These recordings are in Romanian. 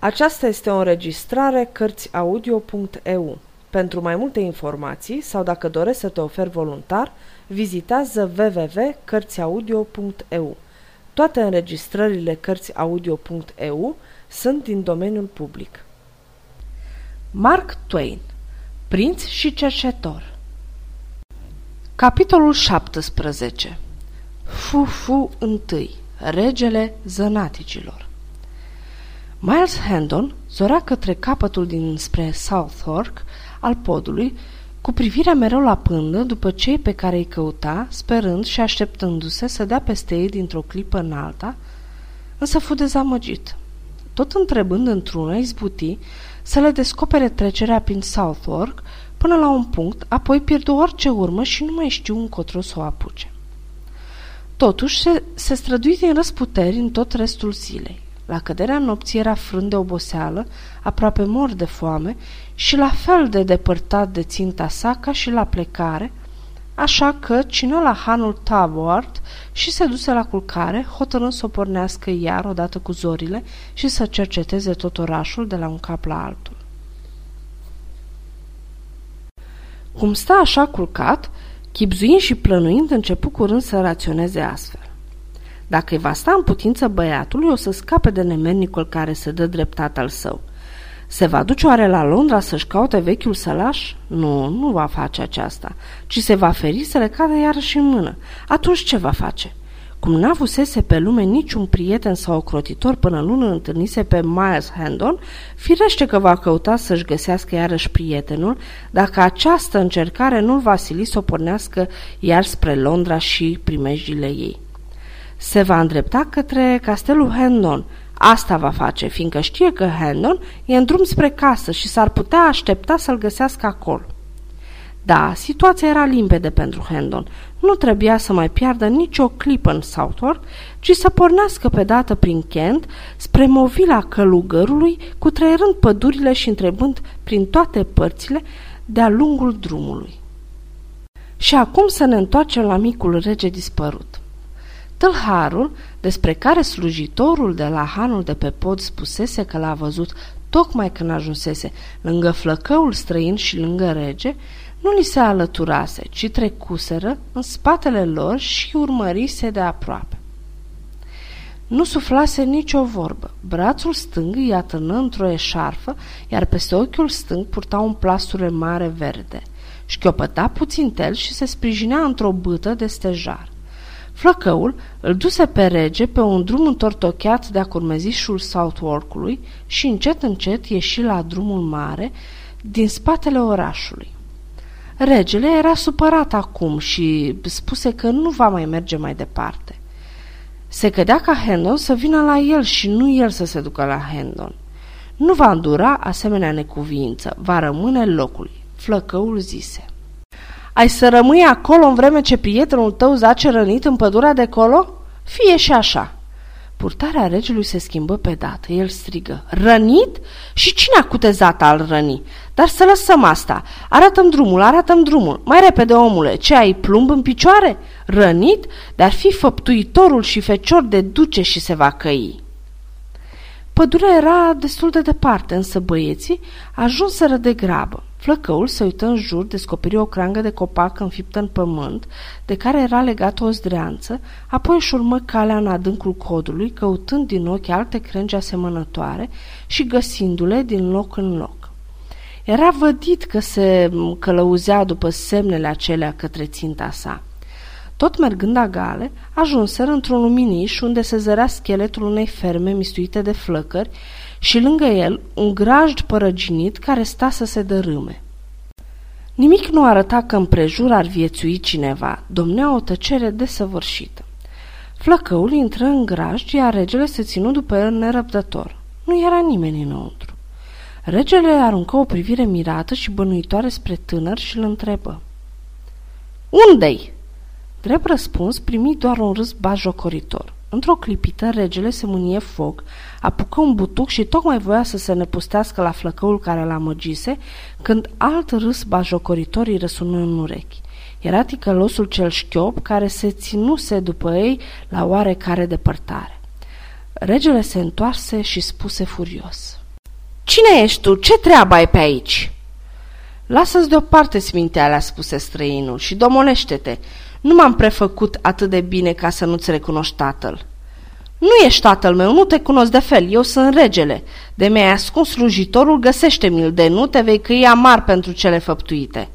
Aceasta este o înregistrare Cărțiaudio.eu. Pentru mai multe informații sau dacă dorești să te oferi voluntar, vizitează www.cărțiaudio.eu. Toate înregistrările Cărțiaudio.eu sunt din domeniul public. Mark Twain, Prinț și Cerșetor. Capitolul 17. Fu-fu I, regele zănaticilor. Miles Hendon zorea către capătul dinspre Southwark al podului, cu privirea mereu la pândă după cei pe care îi căuta, sperând și așteptându-se să dea peste ei dintr-o clipă în alta, însă fu dezamăgit. Tot întrebând într-una, izbuti să le descopere trecerea prin Southwark până la un punct, apoi pierdu orice urmă și nu mai știu încotro să o apuce. Totuși se strădui din răzputeri în tot restul zilei. La căderea nopții era frânt de oboseală, aproape mor de foame și la fel de depărtat de ținta sa ca și la plecare, așa că cină la hanul Tabard și se duse la culcare, hotărând să o pornească iar odată cu zorile și să cerceteze tot orașul de la un cap la altul. Cum sta așa culcat, chibzuind și plănuind, începu curând să raționeze astfel. Dacă îi va sta în putință băiatului, o să scape de nemernicul care se dă dreptat al său. Se va duce oare la Londra să-și caute vechiul sălaș? Nu, nu va face aceasta, ci se va feri să le cadă iarăși în mână. Atunci ce va face? Cum n-avusese pe lume niciun prieten sau ocrotitor până nu îl întâlnise pe Miles Hendon, firește că va căuta să-și găsească iarăși prietenul, dacă această încercare nu-l va sili să o pornească iar spre Londra și primejdile ei. Se va îndrepta către castelul Hendon. Asta va face, fiindcă știe că Hendon e în drum spre casă și s-ar putea aștepta să-l găsească acolo. Da, situația era limpede pentru Hendon. Nu trebuia să mai piardă nicio clipă în Southwark, ci să pornească pe dată prin Kent spre movila călugărului, cutreierând pădurile și întrebând prin toate părțile de-a lungul drumului. Și acum să ne întoarcem la micul rege dispărut. Tâlharul, despre care slujitorul de la hanul de pe pod spusese că l-a văzut tocmai când ajunsese lângă flăcăul străin și lângă rege, nu li se alăturase, ci trecuseră în spatele lor și urmărise de aproape. Nu suflase nicio vorbă, brațul stâng îi atârnă într-o eșarfă, iar peste ochiul stâng purta un plasture mare verde. Șchiopăta puțintel și se sprijinea într-o bâtă de stejar. Flăcăul îl duse pe rege pe un drum întortocheat de-a curmezișul Southwark-ului și încet, încet ieși la drumul mare din spatele orașului. Regele era supărat acum și spuse că nu va mai merge mai departe. Se cădea ca Hendon să vină la el și nu el să se ducă la Hendon. Nu va îndura asemenea necuviință, va rămâne locului, flăcăul zise. Ai să rămâi acolo în vreme ce prietenul tău zace rănit în pădurea de colo? Fie și așa. Purtarea regelui se schimbă pe dată. El strigă: rănit? Și cine a cutezat al răni? Dar să lăsăm asta. Arată-mi drumul, arată-mi drumul. Mai repede, omule, ce ai, plumb în picioare? Rănit? Dar fi făptuitorul și fecior de duce și se va căi. Pădurea era destul de departe, însă băieții ajunseră de grabă. Flăcăul se uită în jur, descoperi o crangă de copac înfiptă în pământ, de care era legată o zdreanță, apoi își urmă calea în adâncul codului, căutând din ochi alte crengi asemănătoare și găsindu-le din loc în loc. Era vădit că se călăuzea după semnele acelea către ținta sa. Tot mergând agale, ajunseră într-un luminiș unde se zărea scheletul unei ferme mistuite de flăcări și lângă el un grajd părăginit care sta să se dărâme. Nimic nu arăta că împrejur ar viețui cineva, domnea o tăcere desăvârșită. Flăcăul intră în grajd, iar regele se ținu după el nerăbdător. Nu era nimeni înăuntru. Regele aruncă o privire mirată și bănuitoare spre tânăr și îl întrebă: unde-i? Drept răspuns, primi doar un râs bajocoritor. Într-o clipită, regele se mânie foc, apucă un butuc și tocmai voia să se năpustească la flăcăul care l-a măgise, când alt râs bajocoritor îi răsună în urechi. Era ticălosul cel șchiop care se ținuse după ei la oarecare depărtare. Regele se întoarse și spuse furios: Cine ești tu? Ce treabă ai pe aici?" Lasă-ți deoparte sminteala," spuse străinul, și domolește-te. Nu m-am prefăcut atât de bine ca să nu-ți recunoști tatăl." Nu ești tatăl meu, nu te cunosc de fel, eu sunt regele. De mi-ai ascuns slujitorul, găsește-mi-l, de nu te vei căi amar pentru cele făptuite."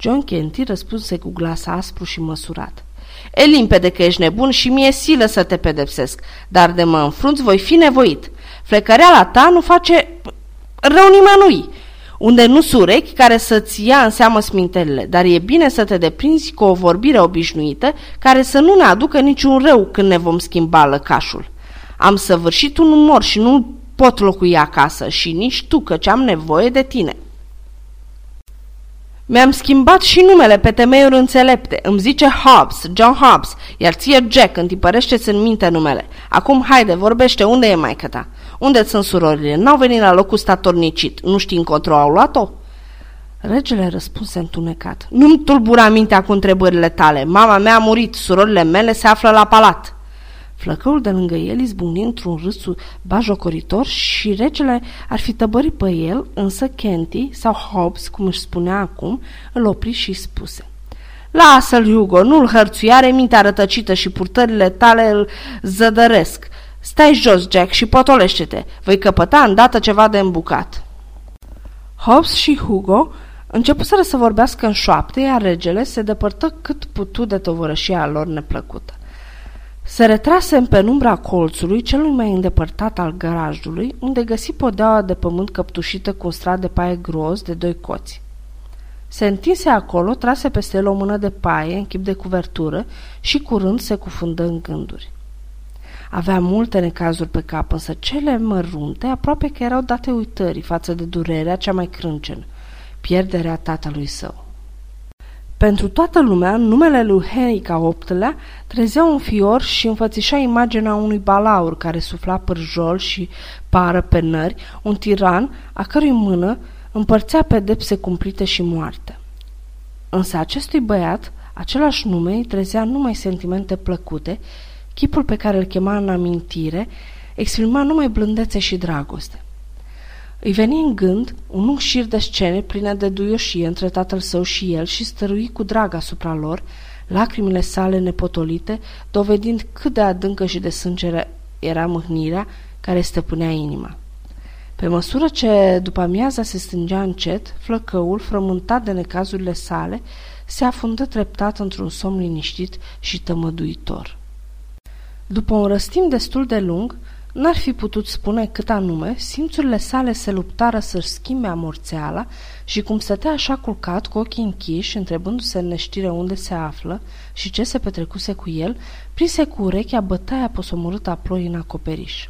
John Canty răspunse cu glas aspru și măsurat. E limpede că ești nebun și mi-e silă să te pedepsesc, dar de mă înfrunți voi fi nevoit. Flecăreala ta nu face rău nimănui, unde nu sunt urechi care să-ți ia în seamă smintelele, dar e bine să te deprinzi cu o vorbire obișnuită care să nu ne aducă niciun rău când ne vom schimba lăcașul. Am săvârșit un umor și nu pot locui acasă și nici tu, căci am nevoie de tine. Mi-am schimbat și numele pe temeiuri înțelepte. Îmi zice Hobbs, John Hobbs, iar ție Jack, întipărește-ți în minte numele. Acum haide, vorbește, unde e maică ta? Unde sunt surorile? N-au venit la locul statornicit. Nu știi încotro au luat-o?" Regele răspunse întunecat. Nu-mi tulbura mintea cu întrebările tale. Mama mea a murit, surorile mele se află la palat." Flăcăul de lângă el izbucni într-un râs bajocoritor și regele ar fi tăbărit pe el, însă Canty sau Hobbs, cum își spunea acum, îl opri și spuse. Lasă-l, Hugo, nu-l hărțui, are mintea rătăcită și purtările tale îl zădăresc. Stai jos, Jack, și potolește-te. Voi căpăta îndată ceva de îmbucat." Hobbs și Hugo începuseră să vorbească în șoapte, iar regele se depărtă cât putu de tovărășia lor neplăcută. Se retrase în penumbra colțului celui mai îndepărtat al garajului, unde găsi podeaua de pământ căptușită cu un strat de paie gros de 2 coți. Se întinse acolo, trase peste el o mână de paie în chip de cuvertură și curând se cufundă în gânduri. Avea multe necazuri pe cap, însă cele mărunte aproape că erau date uitării față de durerea cea mai crâncenă, pierderea tatălui său. Pentru toată lumea, numele lui Henric al VIII-lea trezea un fior și înfățișa imaginea unui balaur care sufla pârjol și pară pe nări, un tiran a cărui mână împărțea pedepse cumplite și moarte. Însă acestui băiat, același nume, îi trezea numai sentimente plăcute, chipul pe care îl chema în amintire exprima numai blândețe și dragoste. Îi veni în gând un lung șir de scene pline de duioșie între tatăl său și el și stărui cu drag asupra lor, lacrimile sale nepotolite, dovedind cât de adâncă și de sângere era mâhnirea care stăpânea inima. Pe măsură ce după amiaza se stângea încet, flăcăul, frământat de necazurile sale, se afundă treptat într-un somn liniștit și tămăduitor. După un răstim destul de lung, n-ar fi putut spune cât anume, simțurile sale se luptară să-și schimbe amorțeala și cum stătea așa culcat cu ochii închiși, întrebându-se în neștire unde se află și ce se petrecuse cu el, prinse cu urechea bătaia posomorâtă a ploii în acoperiș.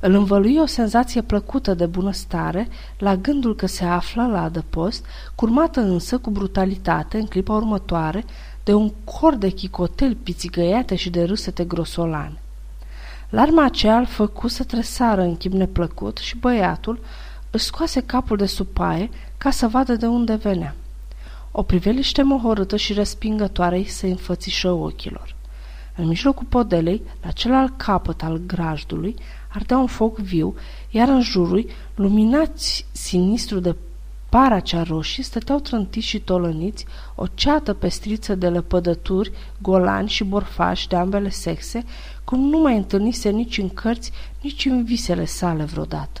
Îl învălui o senzație plăcută de bunăstare la gândul că se află la adăpost, curmată însă cu brutalitate în clipa următoare de un cor de chicotel pițigăiate și de râsete grosolane. Larma aceea îl făcu să tresară în chip neplăcut și băiatul își scoase capul de sub paie ca să vadă de unde venea. O priveliște mohorâtă și respingătoare îi se înfățișă ochilor. În mijlocul podelei, la celălalt capăt al grajdului, ardea un foc viu, iar în jurul, luminați sinistru de para cea roșie, stăteau trântiți și tolăniți o ceată pestriță de lăpădături, golani și borfași de ambele sexe, cum nu mai întâlnise nici în cărți, nici în visele sale vreodată.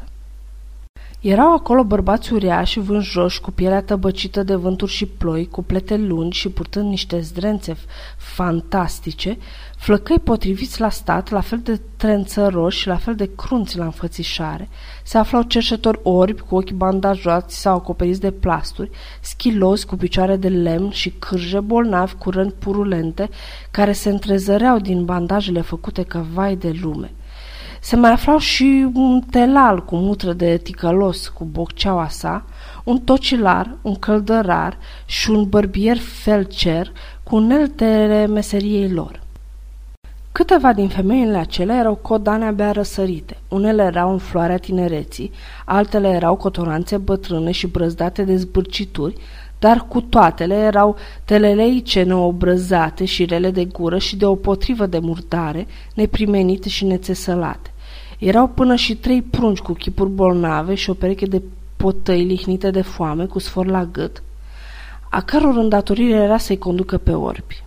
Erau acolo bărbați uriași, vânjoși, cu pielea tăbăcită de vânturi și ploi, cu plete lungi și purtând niște zdrențe fantastice, flăcăi potriviți la stat, la fel de trențăroși și la fel de crunți la înfățișare. Se aflau cerșetori orbi, cu ochii bandajați sau acoperiți de plasturi, schilozi cu picioare de lemn și cârje bolnavi cu răni purulente, care se întrezăreau din bandajele făcute ca vai de lume. Se mai aflau și un telal cu mutră de ticălos cu bocceaua sa, un tocilar, un căldărar și un bărbier felcer cu uneltele meseriei lor. Câteva din femeile acelea erau codane abia răsărite, unele erau în floarea tinereții, altele erau cotoranțe bătrâne și brăzdate de zbârcituri, dar cu toatele erau teleleice neobrăzate și rele de gură și deopotrivă de murdare, neprimenite și nețesălate. Erau până și 3 prunci cu chipuri bolnave și o pereche de potăi lihnite de foame cu sfor la gât, a căror îndatorire era să-i conducă pe orbi.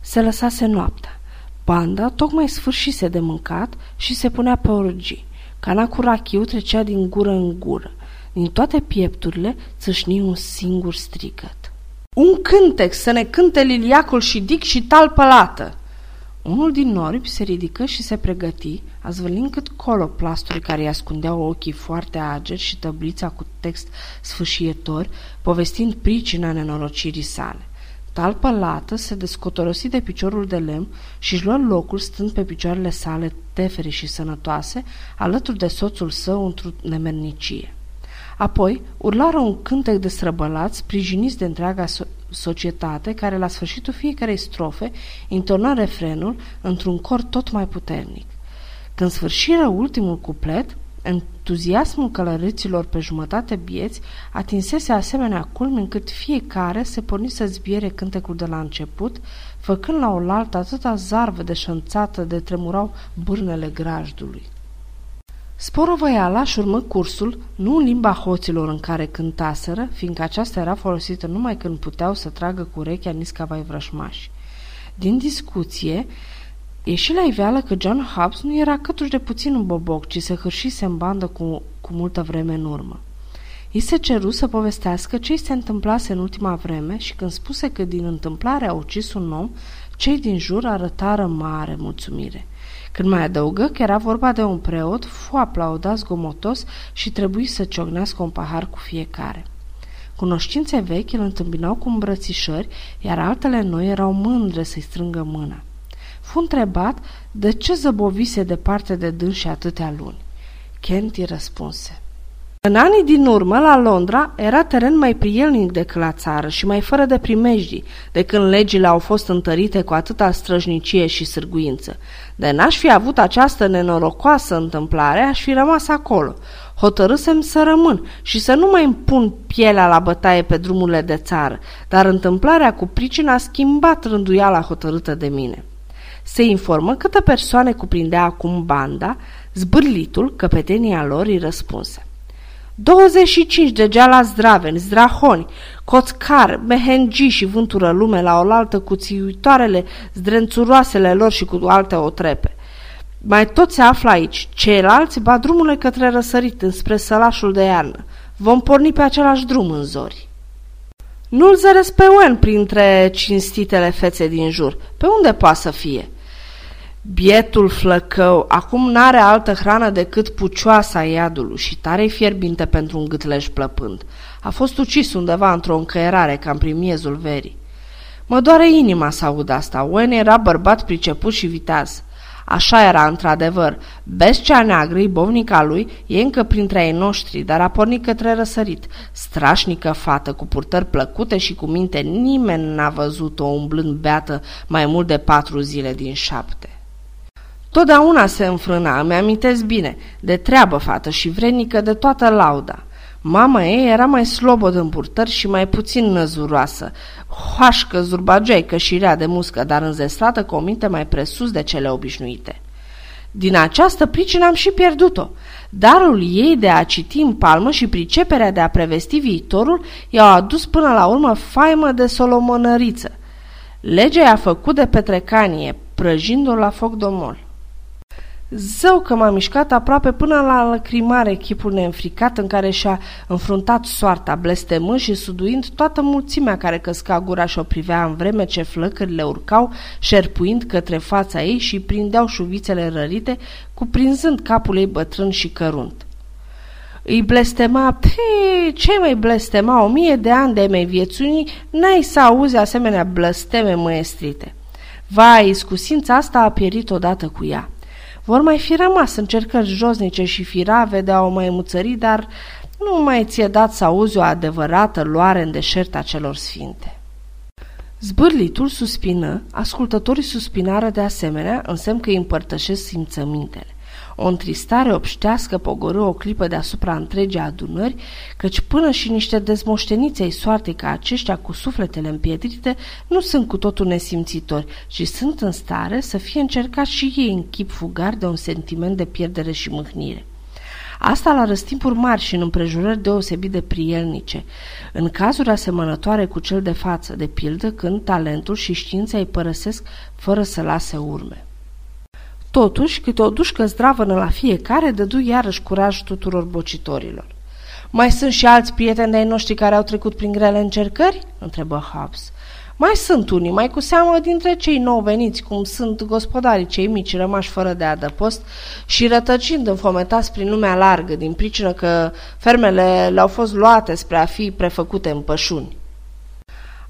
Se lăsase noaptea. Banda tocmai sfârșise de mâncat și se punea pe orgii. Cana cu rachiu trecea din gură în gură. Din toate piepturile țâșni un singur strigăt. Un cântec să ne cânte liliacul și dic și talpălată! Unul din noripi se ridică și se pregăti, azvârlind cât colo plasturii care îi ascundeau ochii foarte ageri și tăblița cu text sfâșietor, povestind pricina nenorocirii sale. Talpălată se descotorosi de piciorul de lemn și-și luă locul stând pe picioarele sale tefere și sănătoase, alături de soțul său într-o nemernicie. Apoi urlară un cântec de străbălați, sprijiniți de întreaga societate, care la sfârșitul fiecarei strofe intona refrenul într-un cor tot mai puternic. Când sfârșiră ultimul cuplet, entuziasmul călăreților pe jumătate bieți atinsese asemenea culmi încât fiecare se porni să zbiere cântecul de la început, făcând la oaltă atâta zarvă de șănțată de tremurau bârnele grajdului. Sporovăiala și urmă cursul, nu în limba hoților în care cântaseră, fiindcă aceasta era folosită numai când puteau să tragă cu urechea niscavai vrășmași. Din discuție, ieși la iveală că John Hobbs nu era cătuși de puțin un boboc, ci se hârșise în bandă cu multă vreme în urmă. I se ceru să povestească ce i se întâmplase în ultima vreme și când spuse că din întâmplare a ucis un om, cei din jur arătară mare mulțumire. Când mai adăugă că era vorba de un preot, fu aplaudat zgomotos și trebuie să ciocnească un pahar cu fiecare. Cunoștințe vechi îl întâmpinau cu îmbrățișări, iar altele noi erau mândre să-i strângă mâna. Fu întrebat de ce zăbovise departe de dânsi atâtea luni. Canty răspunse: în anii din urmă, la Londra, era teren mai prielnic decât la țară și mai fără de primejdii, de când legile au fost întărite cu atâta străjnicie și sârguință. De n-aș fi avut această nenorocoasă întâmplare, aș fi rămas acolo. Hotărâsem să rămân și să nu mai îmi pun pielea la bătaie pe drumurile de țară, dar întâmplarea cu pricina a schimbat rânduiala hotărâtă de mine. Se informă câte persoane cuprindea acum banda, zbârlitul, căpetenia lor, îi răspunse: 25 de gealazdraveni, zdrahoni, coțcari, mehengii și vântură lume la oaltă cu țiuitoarele, zdrențuroasele lor și cu alte otrepe. Mai toți se află aici, ceilalți bat drumurile către răsărit, înspre sălașul de iarnă. Vom porni pe același drum în zori. Nu-l zăresc pe Wayne printre cinstitele fețe din jur. Pe unde poate să fie? Bietul flăcău acum n-are altă hrană decât pucioasa iadului și tare-i fierbinte pentru un gâtleș plăpând. A fost ucis undeva într-o încăierare, cam prin miezul verii. Mă doare inima să aud asta. Wayne era bărbat priceput și viteaz. Așa era într-adevăr. Bestia neagră, bovnica lui, e încă printre ei noștri, dar a pornit către răsărit. Strașnică fată, cu purtări plăcute și cu minte, nimeni n-a văzut-o umblând beată mai mult de 4 zile din 7. Totdeauna se înfrâna, îmi amintesc bine, de treabă fată și vrednică de toată lauda. Mama ei era mai slobodă în purtări și mai puțin năzuroasă, hoașcă, zurbageică și rea de muscă, dar înzestrată cu o minte mai presus de cele obișnuite. Din această pricină am și pierdut-o. Darul ei de a citi în palmă și priceperea de a prevesti viitorul i-au adus până la urmă faimă de solomonăriță. Legea i-a făcut de petrecanie, prăjind-o la foc domol. Zău că m-a mișcat aproape până la lăcrimare chipul neînfricat în care și-a înfruntat soarta, blestemând și suduind toată mulțimea care căsca gura și o privea în vreme ce flăcările urcau, șerpuind către fața ei și prindeau șuvițele rărite, cuprinzând capul ei bătrân și cărunt. Îi blestema, ce mai blestema, 1000 de ani de-ai mei viețunii, n-ai să auzi asemenea blesteme măestrite. Vai, iscusința asta a pierit odată cu ea. Vor mai fi rămas încercări josnice și firave de a o mai muțări, dar nu mai ți-e dat să auzi o adevărată luare în deșert a celor sfinte. Zbârlitul suspină, ascultătorii suspinară de asemenea, în semn că îi împărtășesc simțămintele. O întristare obștească pogorâ o clipă deasupra întregii adunări, căci până și niște dezmoștenițe ai soartei ca aceștia cu sufletele împietrite nu sunt cu totul nesimțitori, ci sunt în stare să fie încercați și ei în chip fugar de un sentiment de pierdere și mâhnire. Asta la răstimpuri mari și în împrejurări deosebit de prielnice, în cazuri asemănătoare cu cel de față, de pildă când talentul și știința îi părăsesc fără să lase urme. Totuși, câte o dușcă zdravănă la fiecare, dădu iarăși curaj tuturor bocitorilor. Mai sunt și alți prieteni de-ai noștri care au trecut prin grele încercări?" întrebă Hobbs. Mai sunt unii, mai cu seamă dintre cei nou veniți, cum sunt gospodarii cei mici rămași fără de adăpost și rătăcind înfometați prin lumea largă, din pricină că fermele le-au fost luate spre a fi prefăcute în pășuni.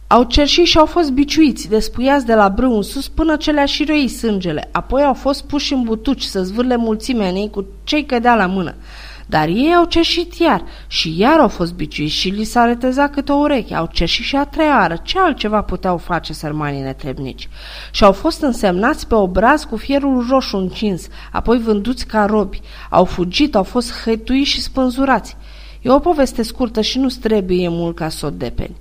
Au cerșit și au fost biciuiți, despuiați de la brâu în sus până ce le-a șiroi sângele, apoi au fost puși în butuci să zvârle mulțimea în ei cu ce-i cădea la mână. Dar ei au cerșit iar și iar au fost biciuiți și li s-a retezat câte o ureche, au cerșit și a treia oară, ce altceva puteau face sărmanii netrebnici? Și au fost însemnați pe obraz cu fierul roșu încins, apoi vânduți ca robi, au fugit, au fost hăituiți și spânzurați. E o poveste scurtă și nu-ți trebuie mult ca să o depeni.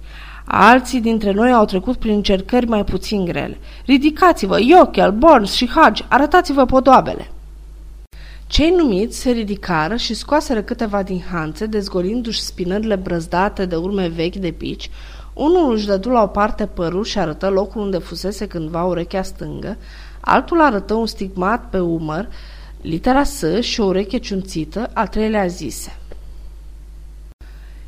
Alții dintre noi au trecut prin încercări mai puțin grele. Ridicați-vă, Iochel, Borns și Hagi, arătați-vă podoabele! Cei numiți se ridicară și scoaseră câteva din hanțe, dezgolindu-și spinările brăzdate de urme vechi de pici. Unul își dădu la o parte părul și arătă locul unde fusese cândva urechea stângă, altul arătă un stigmat pe umăr, litera S și o ureche ciunțită, al treilea zise: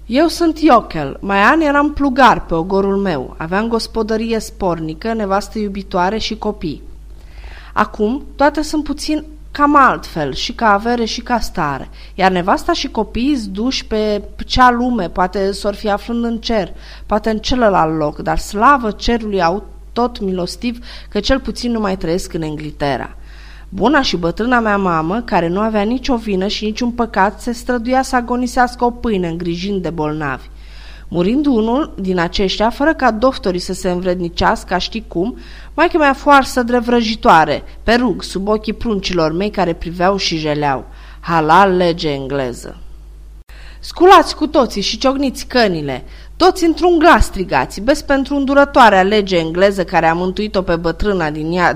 Eu sunt Jokel, mai an eram plugar pe ogorul meu, aveam gospodărie spornică, nevastă iubitoare și copii. Acum toate sunt puțin cam altfel, și ca avere și ca stare, iar nevasta și copiii zduși pe cea lume, poate s-or fi aflând în cer, poate în celălalt loc, dar slavă cerului au tot milostiv că cel puțin nu mai trăiesc în Englitera. Buna și bătrâna mea mamă, care nu avea nicio vină și niciun păcat, se străduia să agonisească o pâine îngrijind de bolnavi. Murind unul din aceștia, fără ca doftorii să se învrednicească, știi cum, maică mea foarsă drevrăjitoare, pe rug, sub ochii pruncilor mei care priveau și jeleau. Halal lege engleză! Sculați cu toții și ciogniți cănile, toți într-un glas strigați, bez pentru îndurătoarea lege engleză care a mântuit-o pe bătrâna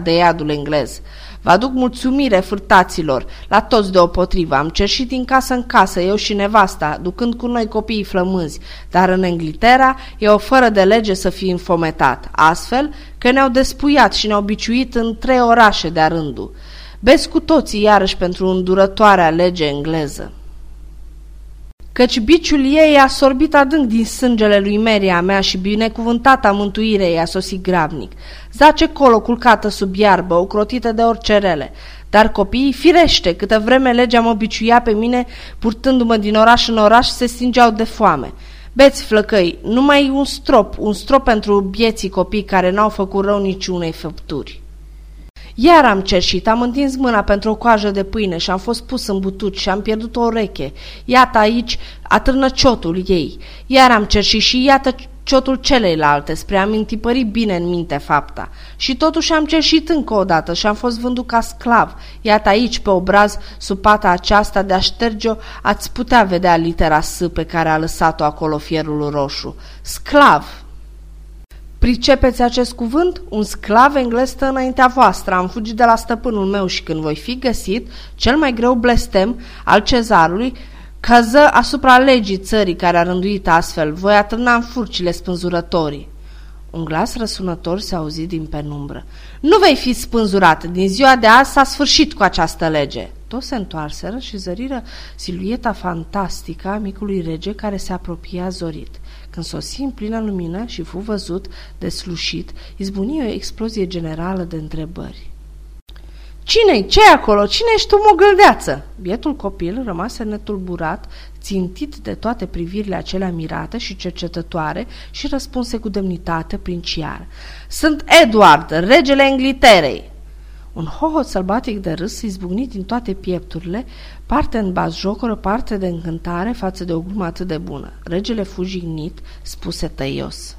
de iadul englez. Vă aduc mulțumire fârtaților, la toți deopotrivă, am cerșit din casă în casă, eu și nevasta, ducând cu noi copiii flămânzi, dar în Englitera e o fără de lege să fii înfometat, astfel că ne-au despuiat și ne-au biciuit în 3 orașe de-a rândul. Bezi cu toții iarăși pentru îndurătoarea lege engleză. Căci biciul ei a sorbit adânc din sângele lui Meria mea și binecuvântata mântuire i-a sosit grabnic. Zace colo culcată sub iarbă, ocrotită de orice rele. Dar copiii, firește, câtă vreme legea mă biciuia pe mine, purtându-mă din oraș în oraș, se stingeau de foame. Beți, flăcăi, numai un strop pentru bieții copii care n-au făcut rău niciunei făpturi. Iar am cerșit, am întins mâna pentru o coajă de pâine și am fost pus în butuci și am pierdut o ureche. Iată aici atârnă ciotul ei. Iar am cerșit și iată ciotul celeilalte, spre a-mi întipări bine în minte fapta. Și totuși am cerșit încă o dată și am fost vândut ca sclav. Iată aici, pe obraz, sub pata aceasta de a șterge-o, ați putea vedea litera S pe care a lăsat-o acolo fierul roșu. Sclav! Pricepeți acest cuvânt? Un sclav englez stă înaintea voastră, am fugit de la stăpânul meu și când voi fi găsit, cel mai greu blestem al cezarului căză asupra legii țării care a rânduit astfel, voi atârna în furcile spânzurătorii. Un glas răsunător se auzi din penumbră. Nu vei fi spânzurat, din ziua de azi s-a sfârșit cu această lege. Toți se întoarseră și zăriră silueta fantastică a micului rege care se apropia zorit. Când sosi în plină lumină și fu văzut, deslușit, izbuni o explozie generală de întrebări. Cine-i? Ce-i acolo? Cine ești tu, mogâldeață? Bietul copil rămase netulburat, țintit de toate privirile acelea mirate și cercetătoare și răspunse cu demnitate princiară. Sunt Eduard, regele Engliterei! Un hohot sălbatic de râs izbucni din toate piepturile, parte în bazjocoră, parte de încântare față de o glumă atât de bună. Regele fu jignit, spuse tăios.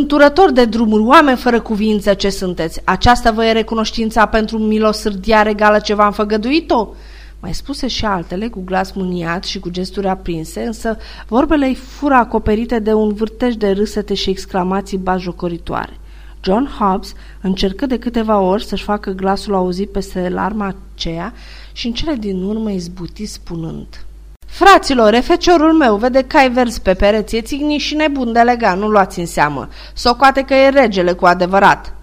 Înturător de drumuri, oameni fără cuvință ce sunteți! Aceasta vă e recunoștința pentru milosârdia regală ce v-am făgăduit-o? Mai spuse și altele, cu glas mâniat și cu gesturi aprinse, însă vorbele îi fură acoperite de un vârtej de râsete și exclamații batjocoritoare. John Hobbs încercă de câteva ori să-și facă glasul auzit peste larma aceea și în cele din urmă izbuti spunând: "Fraților, refeciorul meu vede că ai vers pe pereți, e țigni și nebun de lega, nu luați în seamă. Socoate că e regele cu adevărat."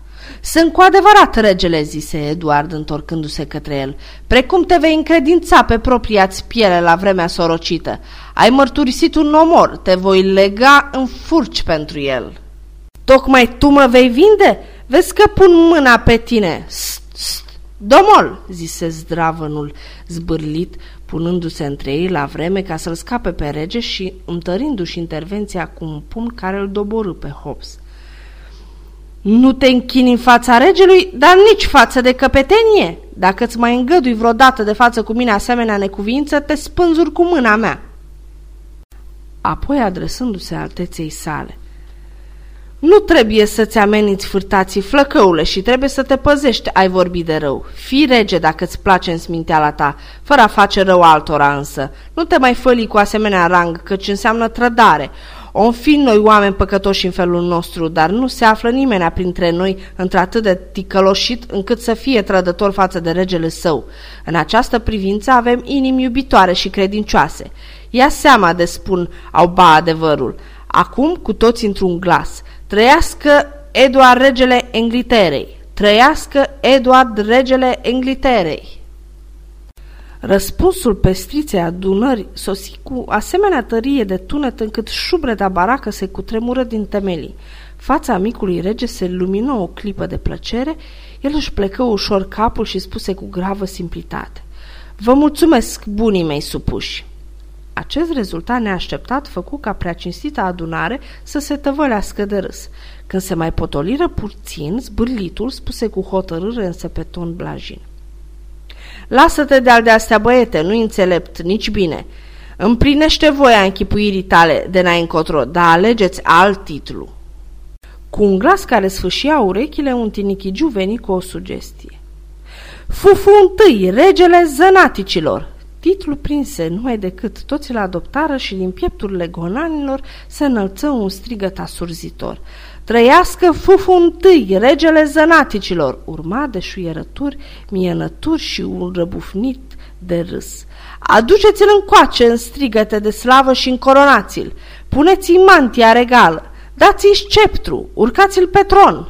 "Sunt cu adevărat regele," zise Eduard, întorcându-se către el, "precum te vei încredința pe propria-ți piele la vremea sorocită. Ai mărturisit un omor, te voi lega în furci pentru el." "Tocmai tu mă vei vinde? Vezi că pun mâna pe tine." "Domol," zise zdravănul zbârlit, punându-se între ei la vreme ca să-l scape pe rege și întărindu-și intervenția cu un pumn care îl doborâ pe Hobbs. "Nu te închini în fața regelui, dar nici față de căpetenie. Dacă îți mai îngădui vreodată de față cu mine asemenea necuvință, te spânzuri cu mâna mea." Apoi, adresându-se alteței sale: "Nu trebuie să-ți ameniți fârtații, flăcăule, și trebuie să te păzești, ai vorbit de rău. Fii rege dacă îți place în sminteala ta, fără a face rău altora însă. Nu te mai făli cu asemenea rang, căci înseamnă trădare. Om fi noi oameni păcătoși în felul nostru, dar nu se află nimeni printre noi într-atât de ticăloșit încât să fie trădător față de regele său. În această privință avem inimi iubitoare și credincioase. Ia seama de spun, au ba adevărul. Acum cu toți într-un glas. Trăiască Eduard, regele Angliterei! Trăiască Eduard, regele Angliterei!" Răspunsul pestriței adunării sosi cu asemenea tărie de tunet încât șubreda baracă se cutremură din temelii. Fața micului rege se lumină o clipă de plăcere, el își plecă ușor capul și spuse cu gravă simplitate: "Vă mulțumesc, bunii mei supuși!" Acest rezultat neașteptat făcu ca preacinstita adunare să se tăvălească de râs. Când se mai potoliră puțin, zbârlitul spuse cu hotărâre însă pe ton blajin: "Lasă-te de-al de-astea, băiete, nu-i înțelept nici bine. Împlinește voia închipuirii tale de n-ai încotro, dar alegeți alt titlu." Cu un glas care sfâșia urechile, un tinichigiu veni cu o sugestie: "Fu-fu întâi, regele zănaticilor!" Titlul prinse numai decât, toți îl adoptară și din piepturile gonanilor se înălță un strigăt asurzitor: "Trăiască Fu-fu I, regele zănaticilor!" Urma de șuierături, mienături și un răbufnit de râs. "Aduceți-l încoace în strigăte de slavă și încoronați-l! Puneți-i mantia regală! Dați-i sceptru! Urcați-l pe tron!"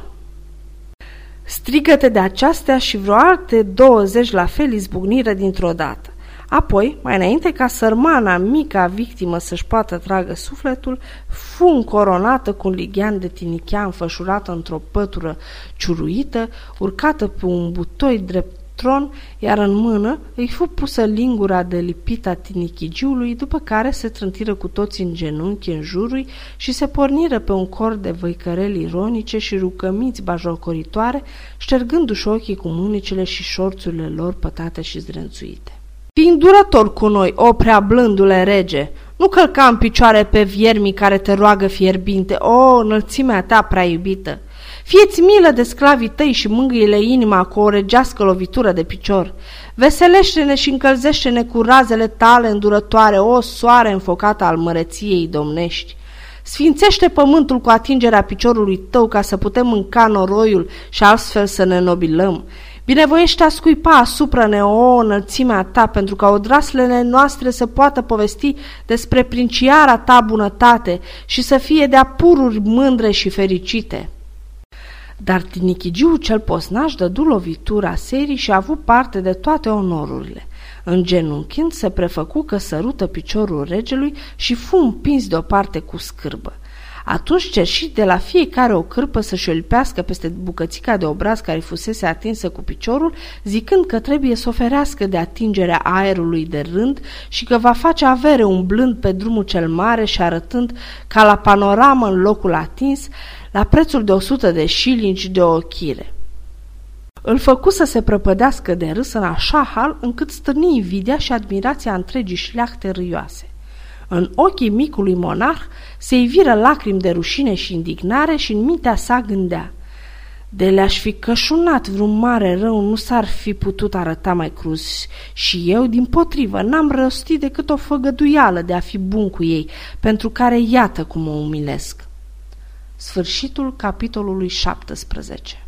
Strigăte de aceastea și vreo alte 20 la fel izbucniră dintr-o dată. Apoi, mai înainte ca sărmana, mica victimă să-și poată tragă sufletul, fu încoronată cu un lighean de tinichea înfășurată într-o pătură ciuruită, urcată pe un butoi drept tron, iar în mână îi fu pusă lingura de lipita tinichigiului, după care se trântiră cu toți în genunchi în jurul și se porniră pe un cor de văicăreli ironice și rugăminți bajocoritoare, ștergându-și ochii cu mânicile și șorțurile lor pătate și zdrențuite. "Fii îndurător cu noi, o prea blândule rege! Nu călca în picioare pe viermii care te roagă fierbinte, o înălțimea ta prea iubită! Fieți milă de sclavii tăi și mângâile inima cu o regească lovitură de picior! Veselește-ne și încălzește-ne cu razele tale îndurătoare, o soare înfocată al măreției domnești! Sfințește pământul cu atingerea piciorului tău ca să putem mânca noroiul și astfel să ne nobilăm! Binevoiește a scuipa asupra-ne, o înălțimea ta, pentru ca odraslele noastre să poată povesti despre princiara ta bunătate și să fie de-a pururi mândre și fericite." Dar tinichigiu cel posnaș dădu lovitura serii și a avut parte de toate onorurile. Îngenunchind, se prefăcu că sărută piciorul regelui și fu împins deoparte cu scârbă. Atunci cerși de la fiecare o cârpă să-și o lipească peste bucățica de obraz care fusese atinsă cu piciorul, zicând că trebuie să o ferească de atingerea aerului de rând și că va face avere umblând pe drumul cel mare și arătând ca la panoramă în locul atins, la prețul de 100 de șilingi de o chire. Îl făcu să se prăpădească de râs în așa hal încât stârni invidia și admirația întregii șleachte râioase. În ochii micului monarh se iviră lacrimi de rușine și indignare și în mintea sa gândea: De le-aș fi cășunat vreun mare rău, nu s-ar fi putut arăta mai cruz și eu, dimpotrivă, n-am răstit decât o făgăduială de a fi bun cu ei, pentru care iată cum o umilesc. Sfârșitul capitolului 17.